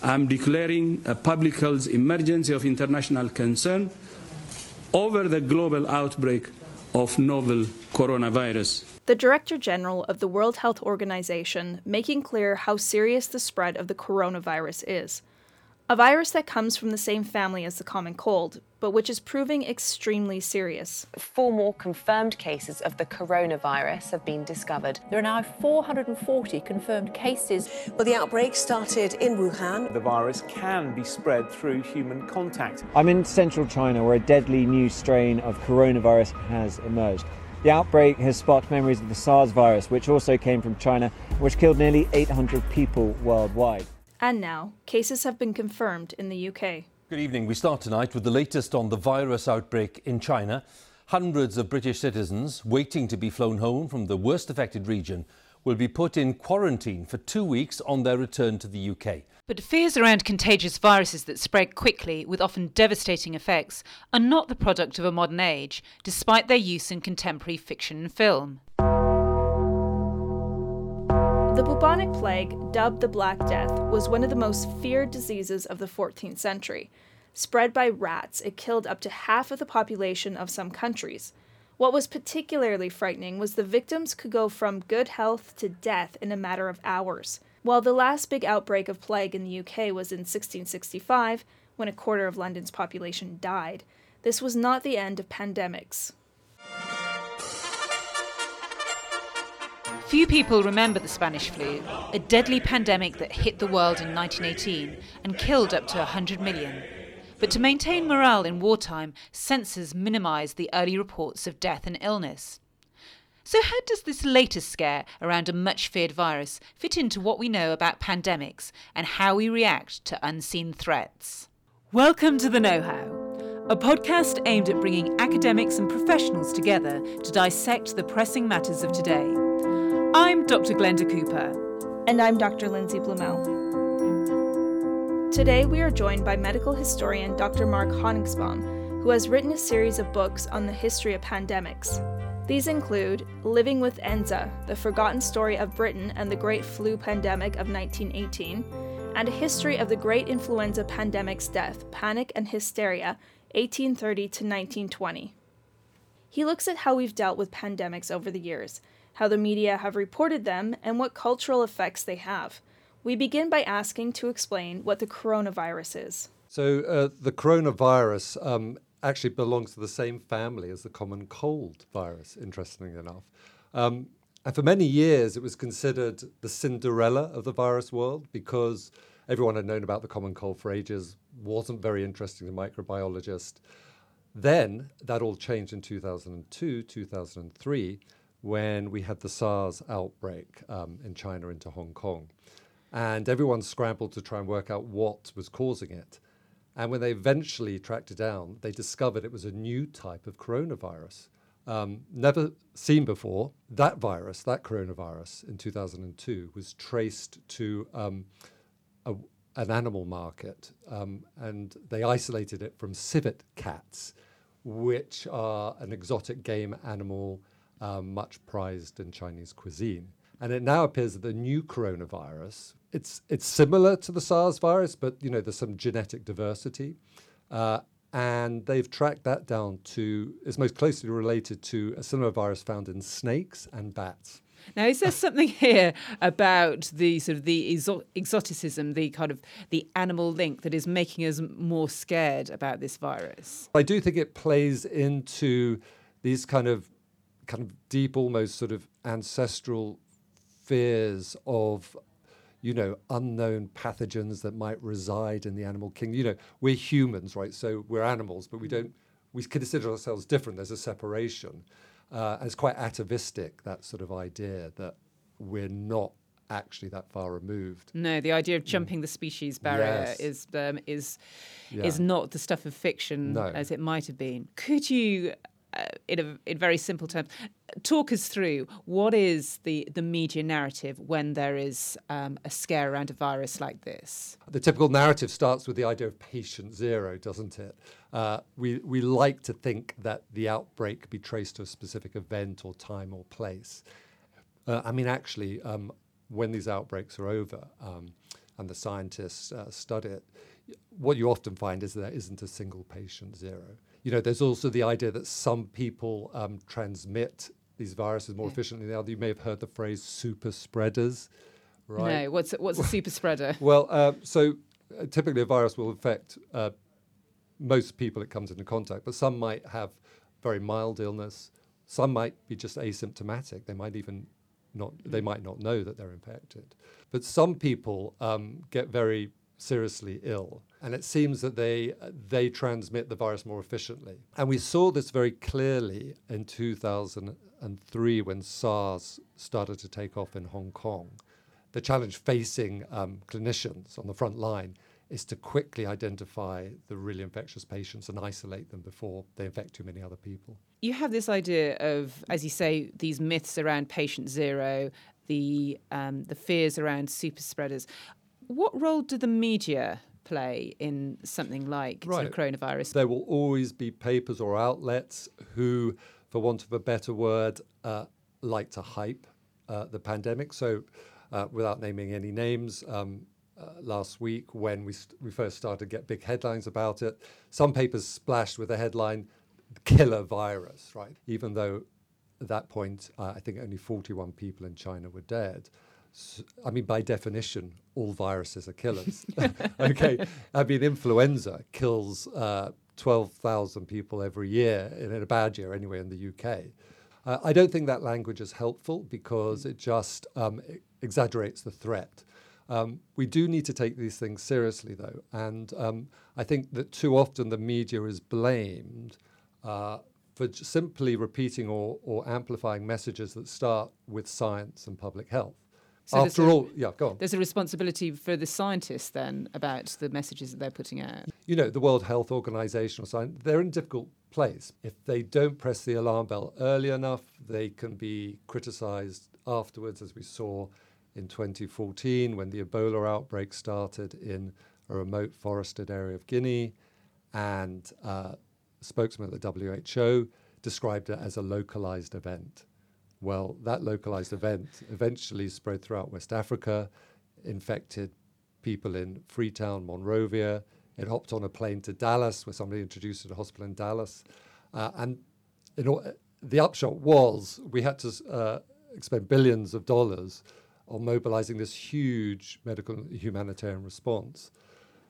I'm declaring a public health emergency of international concern over the global outbreak of novel coronavirus. The Director General of the World Health Organization making clear how serious the spread of the coronavirus is. A virus that comes from the same family as the common cold, but which is proving extremely serious. 4 more confirmed cases of the coronavirus have been discovered. There are now 440 confirmed cases. Well, the outbreak started in Wuhan. The virus can be spread through human contact. I'm in central China, where a deadly new strain of coronavirus has emerged. The outbreak has sparked memories of the SARS virus, which also came from China, which killed nearly 800 people worldwide. And now, cases have been confirmed in the UK. Good evening. We start tonight with the latest on the virus outbreak in China. Hundreds of British citizens waiting to be flown home from the worst affected region will be put in quarantine for 2 weeks on their return to the UK. But fears around contagious viruses that spread quickly with often devastating effects are not the product of a modern age, despite their use in contemporary fiction and film. The bubonic plague, dubbed the Black Death, was one of the most feared diseases of the 14th century. Spread by rats, it killed up to half of the population of some countries. What was particularly frightening was the victims could go from good health to death in a matter of hours. While the last big outbreak of plague in the UK was in 1665, when a quarter of London's population died, this was not the end of pandemics. Few people remember the Spanish flu, a deadly pandemic that hit the world in 1918 and killed up to 100 million. But to maintain morale in wartime, censors minimised the early reports of death and illness. So how does this latest scare around a much-feared virus fit into what we know about pandemics and how we react to unseen threats? Welcome to The Know How, a podcast aimed at bringing academics and professionals together to dissect the pressing matters of today. I'm Dr. Glenda Cooper. And I'm Dr. Lindsay Blumel. Today we are joined by medical historian Dr. Mark Honigsbaum, who has written a series of books on the history of pandemics. These include Living with Enza, the forgotten story of Britain and the Great Flu Pandemic of 1918, and A History of the Great Influenza Pandemic's Death, Panic and Hysteria, 1830 to 1920. He looks at how we've dealt with pandemics over the years, how the media have reported them, and what cultural effects they have. We begin by asking to explain what the coronavirus is. So the coronavirus actually belongs to the same family as the common cold virus, interestingly enough. And for many years, it was considered the Cinderella of the virus world because everyone had known about the common cold for ages, wasn't very interesting to microbiologists. Then that all changed in 2002, 2003, when we had the SARS outbreak in China into Hong Kong. And everyone scrambled to try and work out what was causing it. And when they eventually tracked it down, they discovered it was a new type of coronavirus, never seen before. That virus, that coronavirus in 2002, was traced to an animal market. And they isolated it from civet cats, which are an exotic game animal much prized in Chinese cuisine. And it now appears that the new coronavirus, it's similar to the SARS virus, but you know, there's some genetic diversity. And they've tracked that down to, it's most closely related to a similar virus found in snakes and bats. Now, is there something here about the sort of the exoticism, the kind of the animal link that is making us more scared about this virus? I do think it plays into these kind of deep, almost sort of ancestral fears of, you know, unknown pathogens that might reside in the animal kingdom. You know, we're humans, right? So we're animals, but we consider ourselves different. There's a separation. And it's quite atavistic, that sort of idea that we're not actually that far removed. No, the idea of jumping the species barrier is not the stuff of fiction as it might have been. Could you in very simple terms, talk us through what is the media narrative when there is a scare around a virus like this? The typical narrative starts with the idea of patient zero, doesn't it? We like to think that the outbreak be traced to a specific event or time or place. I mean, actually, when these outbreaks are over, and the scientists study it, what you often find is there isn't a single patient zero. You know, there's also the idea that some people transmit these viruses more efficiently than others. You may have heard the phrase super spreaders, right? No, what's a super spreader? Well, so typically a virus will affect most people it comes into contact, but some might have very mild illness. Some might be just asymptomatic. They might even not, they might not know that they're infected. But some people get very seriously ill, and it seems that they transmit the virus more efficiently. And we saw this very clearly in 2003 when SARS started to take off in Hong Kong. The challenge facing clinicians on the front line is to quickly identify the really infectious patients and isolate them before they infect too many other people. You have this idea of, as you say, these myths around patient zero, the fears around super spreaders. What role do the media play in something like sort of coronavirus? There will always be papers or outlets who, for want of a better word, like to hype the pandemic. So without naming any names, last week when we first started to get big headlines about it, some papers splashed with the headline, killer virus, right? Even though at that point, I think only 41 people in China were dead. So, I mean, by definition, all viruses are killers. Okay, I mean, influenza kills 12,000 people every year, in a bad year anyway, in the UK. I don't think that language is helpful because it just exaggerates the threat. We do need to take these things seriously, though, and I think that too often the media is blamed for simply repeating or amplifying messages that start with science and public health. So after all, go on. There's a responsibility for the scientists, then, about the messages that they're putting out. You know, the World Health Organization or science, they're in a difficult place. If they don't press the alarm bell early enough, they can be criticized afterwards, as we saw in 2014, when the Ebola outbreak started in a remote forested area of Guinea, and a spokesman at the WHO described it as a localized event. Well, that localized event eventually spread throughout West Africa, infected people in Freetown, Monrovia. It hopped on a plane to Dallas, where somebody introduced it to a hospital in Dallas. And the upshot was we had to expend billions of dollars on mobilizing this huge medical humanitarian response.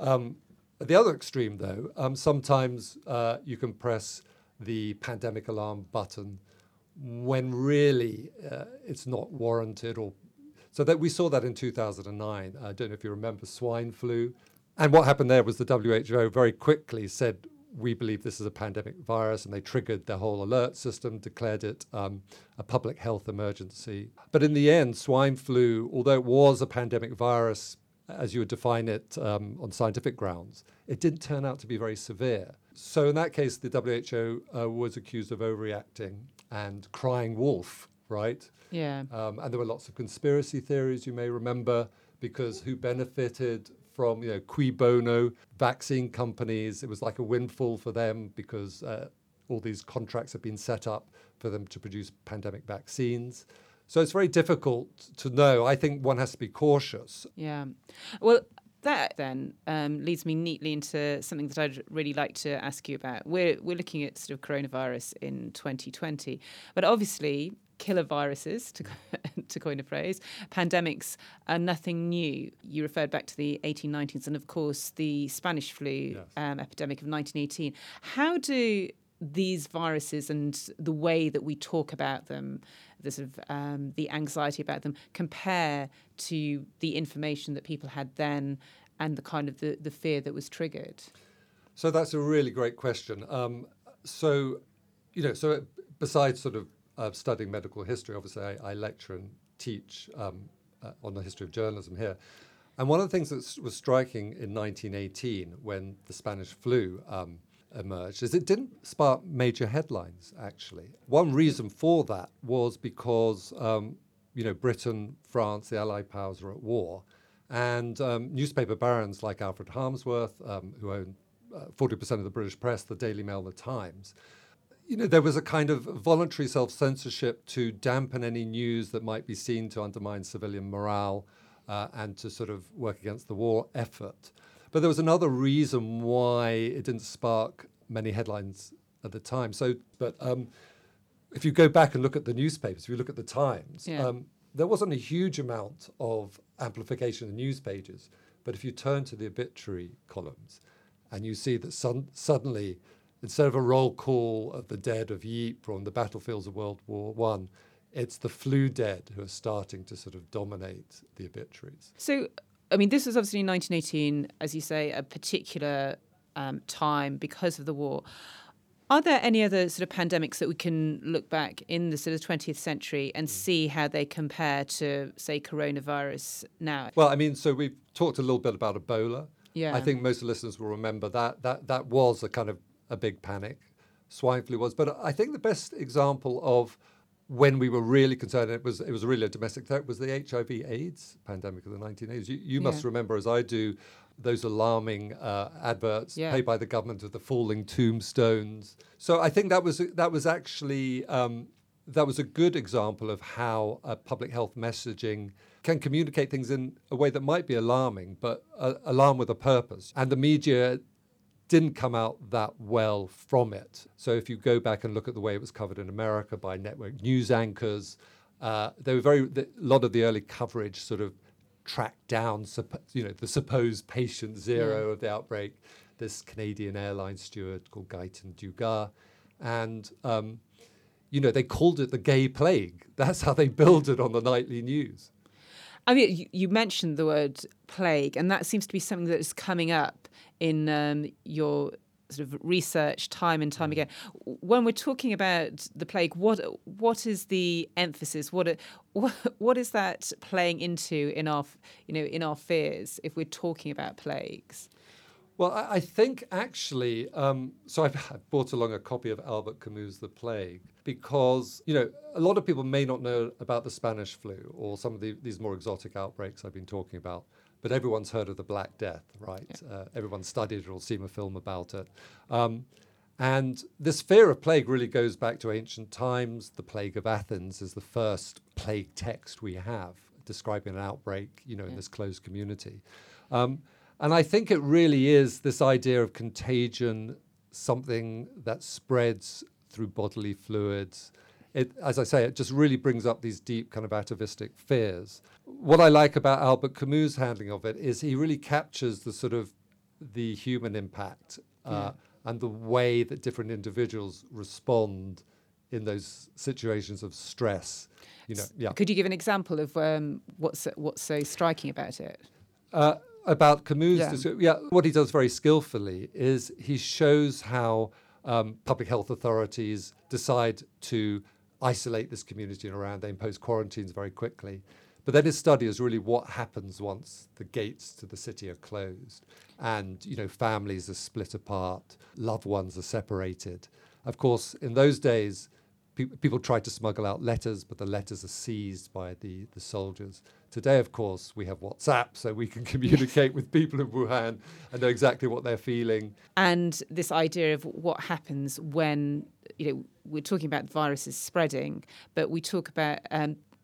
At the other extreme, though, sometimes you can press the pandemic alarm button when really it's not warranted. So that we saw that in 2009. I don't know if you remember swine flu. And what happened there was the WHO very quickly said, we believe this is a pandemic virus, and they triggered their whole alert system, declared it a public health emergency. But in the end, swine flu, although it was a pandemic virus, as you would define it on scientific grounds, it didn't turn out to be very severe. So in that case, the WHO was accused of overreacting and crying wolf, right? Yeah. And there were lots of conspiracy theories, you may remember, because who benefited from, cui bono, vaccine companies. It was like a windfall for them because all these contracts have been set up for them to produce pandemic vaccines. So it's very difficult to know. I think one has to be cautious. Yeah. Well, that then leads me neatly into something that I'd really like to ask you about. We're looking at sort of coronavirus in 2020, but obviously killer viruses, to coin a phrase, pandemics are nothing new. You referred back to the 1890s and, of course, the Spanish flu epidemic of 1918. How do these viruses and the way that we talk about them, the sort of the anxiety about them, compare to the information that people had then and the kind of the fear that was triggered? So that's a really great question. So besides sort of studying medical history, obviously I lecture and teach on the history of journalism here. And one of the things that was striking in 1918 when the Spanish flu emerged is it didn't spark major headlines, actually. One reason for that was because, Britain, France, the Allied powers were at war. And newspaper barons like Alfred Harmsworth, who owned 40% of the British press, the Daily Mail, the Times, there was a kind of voluntary self-censorship to dampen any news that might be seen to undermine civilian morale and to sort of work against the wall effort. But there was another reason why it didn't spark many headlines at the time. So, but if you go back and look at the newspapers, if you look at the Times, there wasn't a huge amount of amplification in the newspapers. But if you turn to the obituary columns and you see that suddenly, instead of a roll call of the dead of Ypres on the battlefields of World War I, it's the flu dead who are starting to sort of dominate the obituaries. So, I mean, this was obviously in 1918, as you say, a particular time because of the war. Are there any other sort of pandemics that we can look back in the sort of 20th century and see how they compare to, say, coronavirus now? Well, I mean, so we've talked a little bit about Ebola. Yeah. I think most of the listeners will remember that was a kind of a big panic. Swine flu was. But I think the best example of when we were really concerned, it was really a domestic threat, was the HIV/AIDS pandemic of the 1980s. You must remember, as I do, those alarming adverts paid by the government of the falling tombstones. So I think that was a good example of how public health messaging can communicate things in a way that might be alarming, but alarm with a purpose. And the media didn't come out that well from it. So if you go back and look at the way it was covered in America by network news anchors, a lot of the early coverage sort of track down, the supposed patient zero of the outbreak, this Canadian airline steward called Guyton Dugas. And, they called it the gay plague. That's how they billed it on the nightly news. I mean, you mentioned the word plague, and that seems to be something that is coming up in your sort of research time and time again. When we're talking about the plague, what is the emphasis? What is that playing into in our in our fears if we're talking about plagues? Well, I think actually, so I brought along a copy of Albert Camus' The Plague because, a lot of people may not know about the Spanish flu or some of these more exotic outbreaks I've been talking about. But everyone's heard of the Black Death, right? Yeah. Everyone studied it or seen a film about it. And this fear of plague really goes back to ancient times. The Plague of Athens is the first plague text we have describing an outbreak, in this closed community. And I think it really is this idea of contagion, something that spreads through bodily fluids. As I say, it just really brings up these deep kind of atavistic fears. What I like about Albert Camus' handling of it is he really captures the sort of the human impact and the way that different individuals respond in those situations of stress. Could you give an example of what's so striking about it? About Camus, what he does very skillfully is he shows how public health authorities decide to isolate this community around. They impose quarantines very quickly. But then his study is really what happens once the gates to the city are closed and, families are split apart, loved ones are separated. Of course, in those days, people tried to smuggle out letters, but the letters are seized by the soldiers. Today, of course, we have WhatsApp, so we can communicate with people in Wuhan and know exactly what they're feeling. And this idea of what happens when, we're talking about viruses spreading, but we talk about,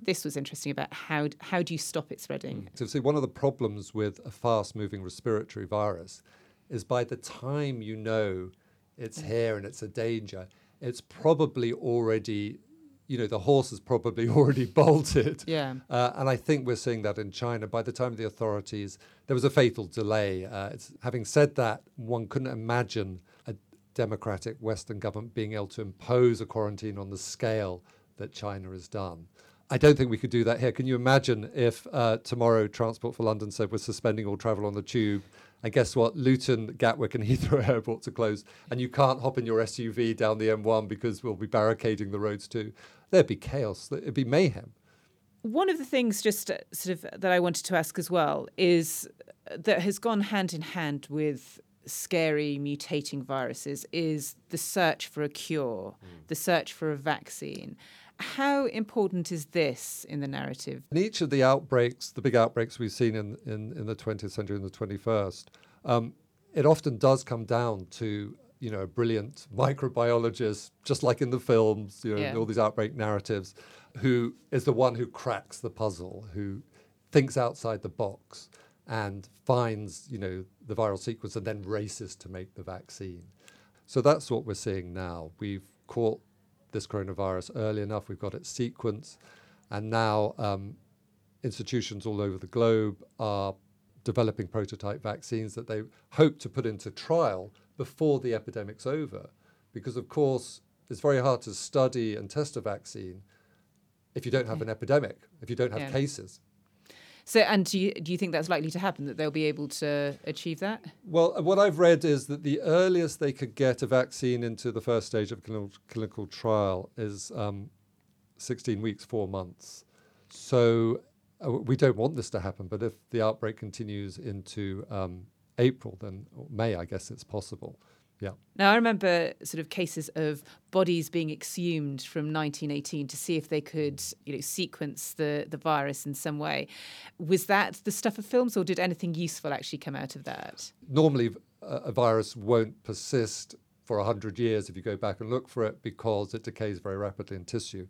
this was interesting, about how do you stop it spreading? So, see, one of the problems with a fast-moving respiratory virus is by the time you know it's here and it's a danger, it's probably already... the horse has probably already bolted. Yeah. And I think we're seeing that in China. By the time of the authorities, there was a fatal delay. Having said that, one couldn't imagine a democratic Western government being able to impose a quarantine on the scale that China has done. I don't think we could do that here. Can you imagine if tomorrow Transport for London said we're suspending all travel on the tube? And guess what? Luton, Gatwick and Heathrow airports are closed. And you can't hop in your SUV down the M1 because we'll be barricading the roads too. There'd be chaos. It'd be mayhem. One of the things just sort of that I wanted to ask as well is that has gone hand in hand with scary mutating viruses is the search for a cure, the search for a vaccine. How important is this in the narrative? In each of the outbreaks, the big outbreaks we've seen in the 20th century and the 21st, it often does come down to, a brilliant microbiologist, just like in the films, in all these outbreak narratives, who is the one who cracks the puzzle, who thinks outside the box and finds, you know, the viral sequence and then races to make the vaccine. So that's what we're seeing now. We've caught this coronavirus early enough. We've got it sequenced. And now institutions all over the globe are developing prototype vaccines that they hope to put into trial before the epidemic's over. Because, of course, it's very hard to study and test a vaccine if you don't have an epidemic, if you don't have cases. So, and do you think that's likely to happen, that they'll be able to achieve that? Well, what I've read is that the earliest they could get a vaccine into the first stage of clinical trial is 16 weeks, 4 months. So we don't want this to happen, but if the outbreak continues into April, then or May, I guess it's possible. Yeah. Now, I remember sort of cases of bodies being exhumed from 1918 to see if they could, you know, sequence the virus in some way. Was that the stuff of films, or did anything useful actually come out of that? Normally, a virus won't persist for 100 years if you go back and look for it because it decays very rapidly in tissue.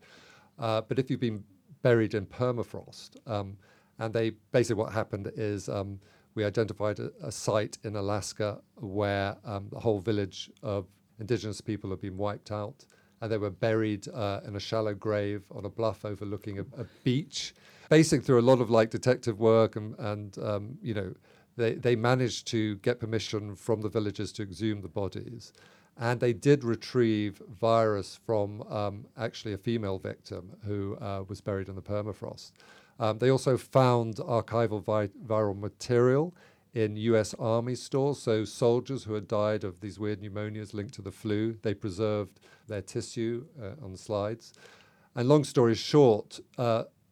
But if you've been buried in permafrost, and they basically what happened is... we identified a site in Alaska where the whole village of indigenous people had been wiped out, and they were buried in a shallow grave on a bluff overlooking a beach. Basically, through a lot of like detective work, and you know, they managed to get permission from the villagers to exhume the bodies, and they did retrieve virus from actually a female victim who was buried in the permafrost. They also found archival viral material in US Army stores. So soldiers who had died of these weird pneumonias linked to the flu, they preserved their tissue on the slides. And long story short,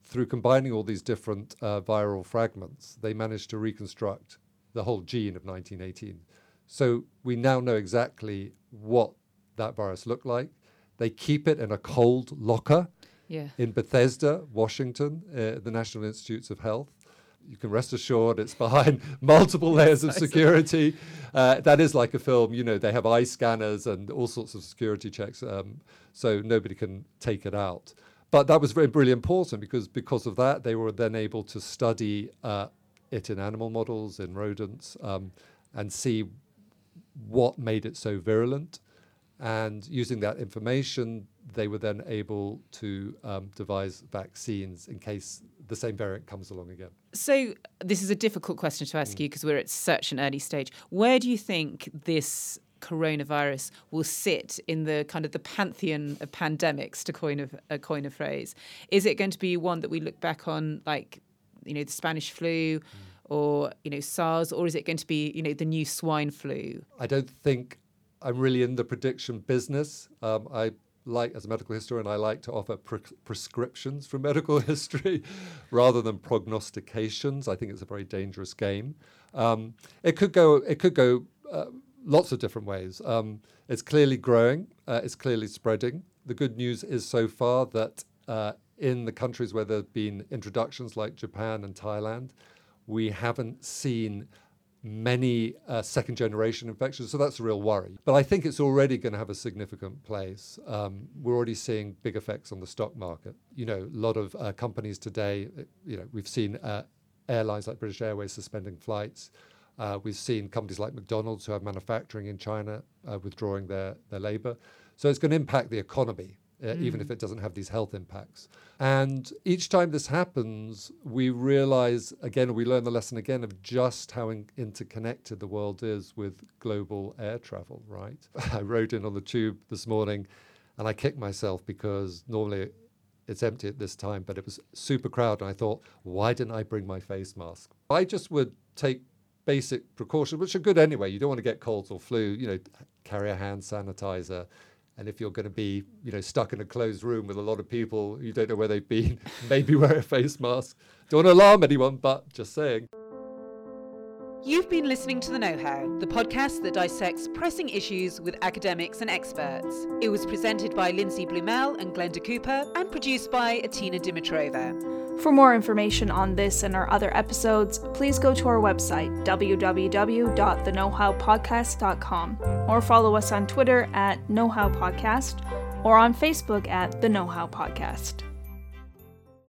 through combining all these different viral fragments, they managed to reconstruct the whole gene of 1918. So we now know exactly what that virus looked like. They keep it in a cold locker. Yeah. In Bethesda, Washington, the National Institutes of Health. You can rest assured it's behind multiple layers of security. That is like a film, you know, they have eye scanners and all sorts of security checks, so nobody can take it out. But that was very, really important because of that, they were then able to study it in animal models, in rodents, and see what made it so virulent. And using that information, they were then able to devise vaccines in case the same variant comes along again. So this is a difficult question to ask you because we're at such an early stage. Where do you think this coronavirus will sit in the kind of the pantheon of pandemics, to coin a phrase? Is it going to be one that we look back on like, you know, the Spanish flu or, you know, SARS, or is it going to be, you know, the new swine flu? I don't think I'm really in the prediction business. I like, as a medical historian, I like to offer prescriptions for medical history rather than prognostications. I think it's a very dangerous game. It could go lots of different ways. It's clearly growing. It's clearly spreading. The good news is so far that in the countries where there have been introductions like Japan and Thailand, we haven't seen many second-generation infections, so that's a real worry. But I think it's already going to have a significant place. We're already seeing big effects on the stock market. You know, a lot of companies today, you know, we've seen airlines like British Airways suspending flights. We've seen companies like McDonald's, who have manufacturing in China, withdrawing their labour. So it's going to impact the economy, even if it doesn't have these health impacts. And each time this happens, we realize again, we learn the lesson again of just how interconnected the world is with global air travel, right? I rode in on the tube this morning and I kicked myself because normally it's empty at this time, but it was super crowded. And I thought, why didn't I bring my face mask? I just would take basic precautions, which are good anyway. You don't want to get colds or flu, you know, carry a hand sanitizer. And if you're going to be, you know, stuck in a closed room with a lot of people, you don't know where they've been, maybe wear a face mask. Don't want to alarm anyone, but just saying. You've been listening to The Know How, the podcast that dissects pressing issues with academics and experts. It was presented by Lindsay Blumel and Glenda Cooper and produced by Atina Dimitrova. For more information on this and our other episodes, please go to our website, www.thenowhowpodcast.com, or follow us on Twitter at KnowHowPodcast or on Facebook at The Know How Podcast.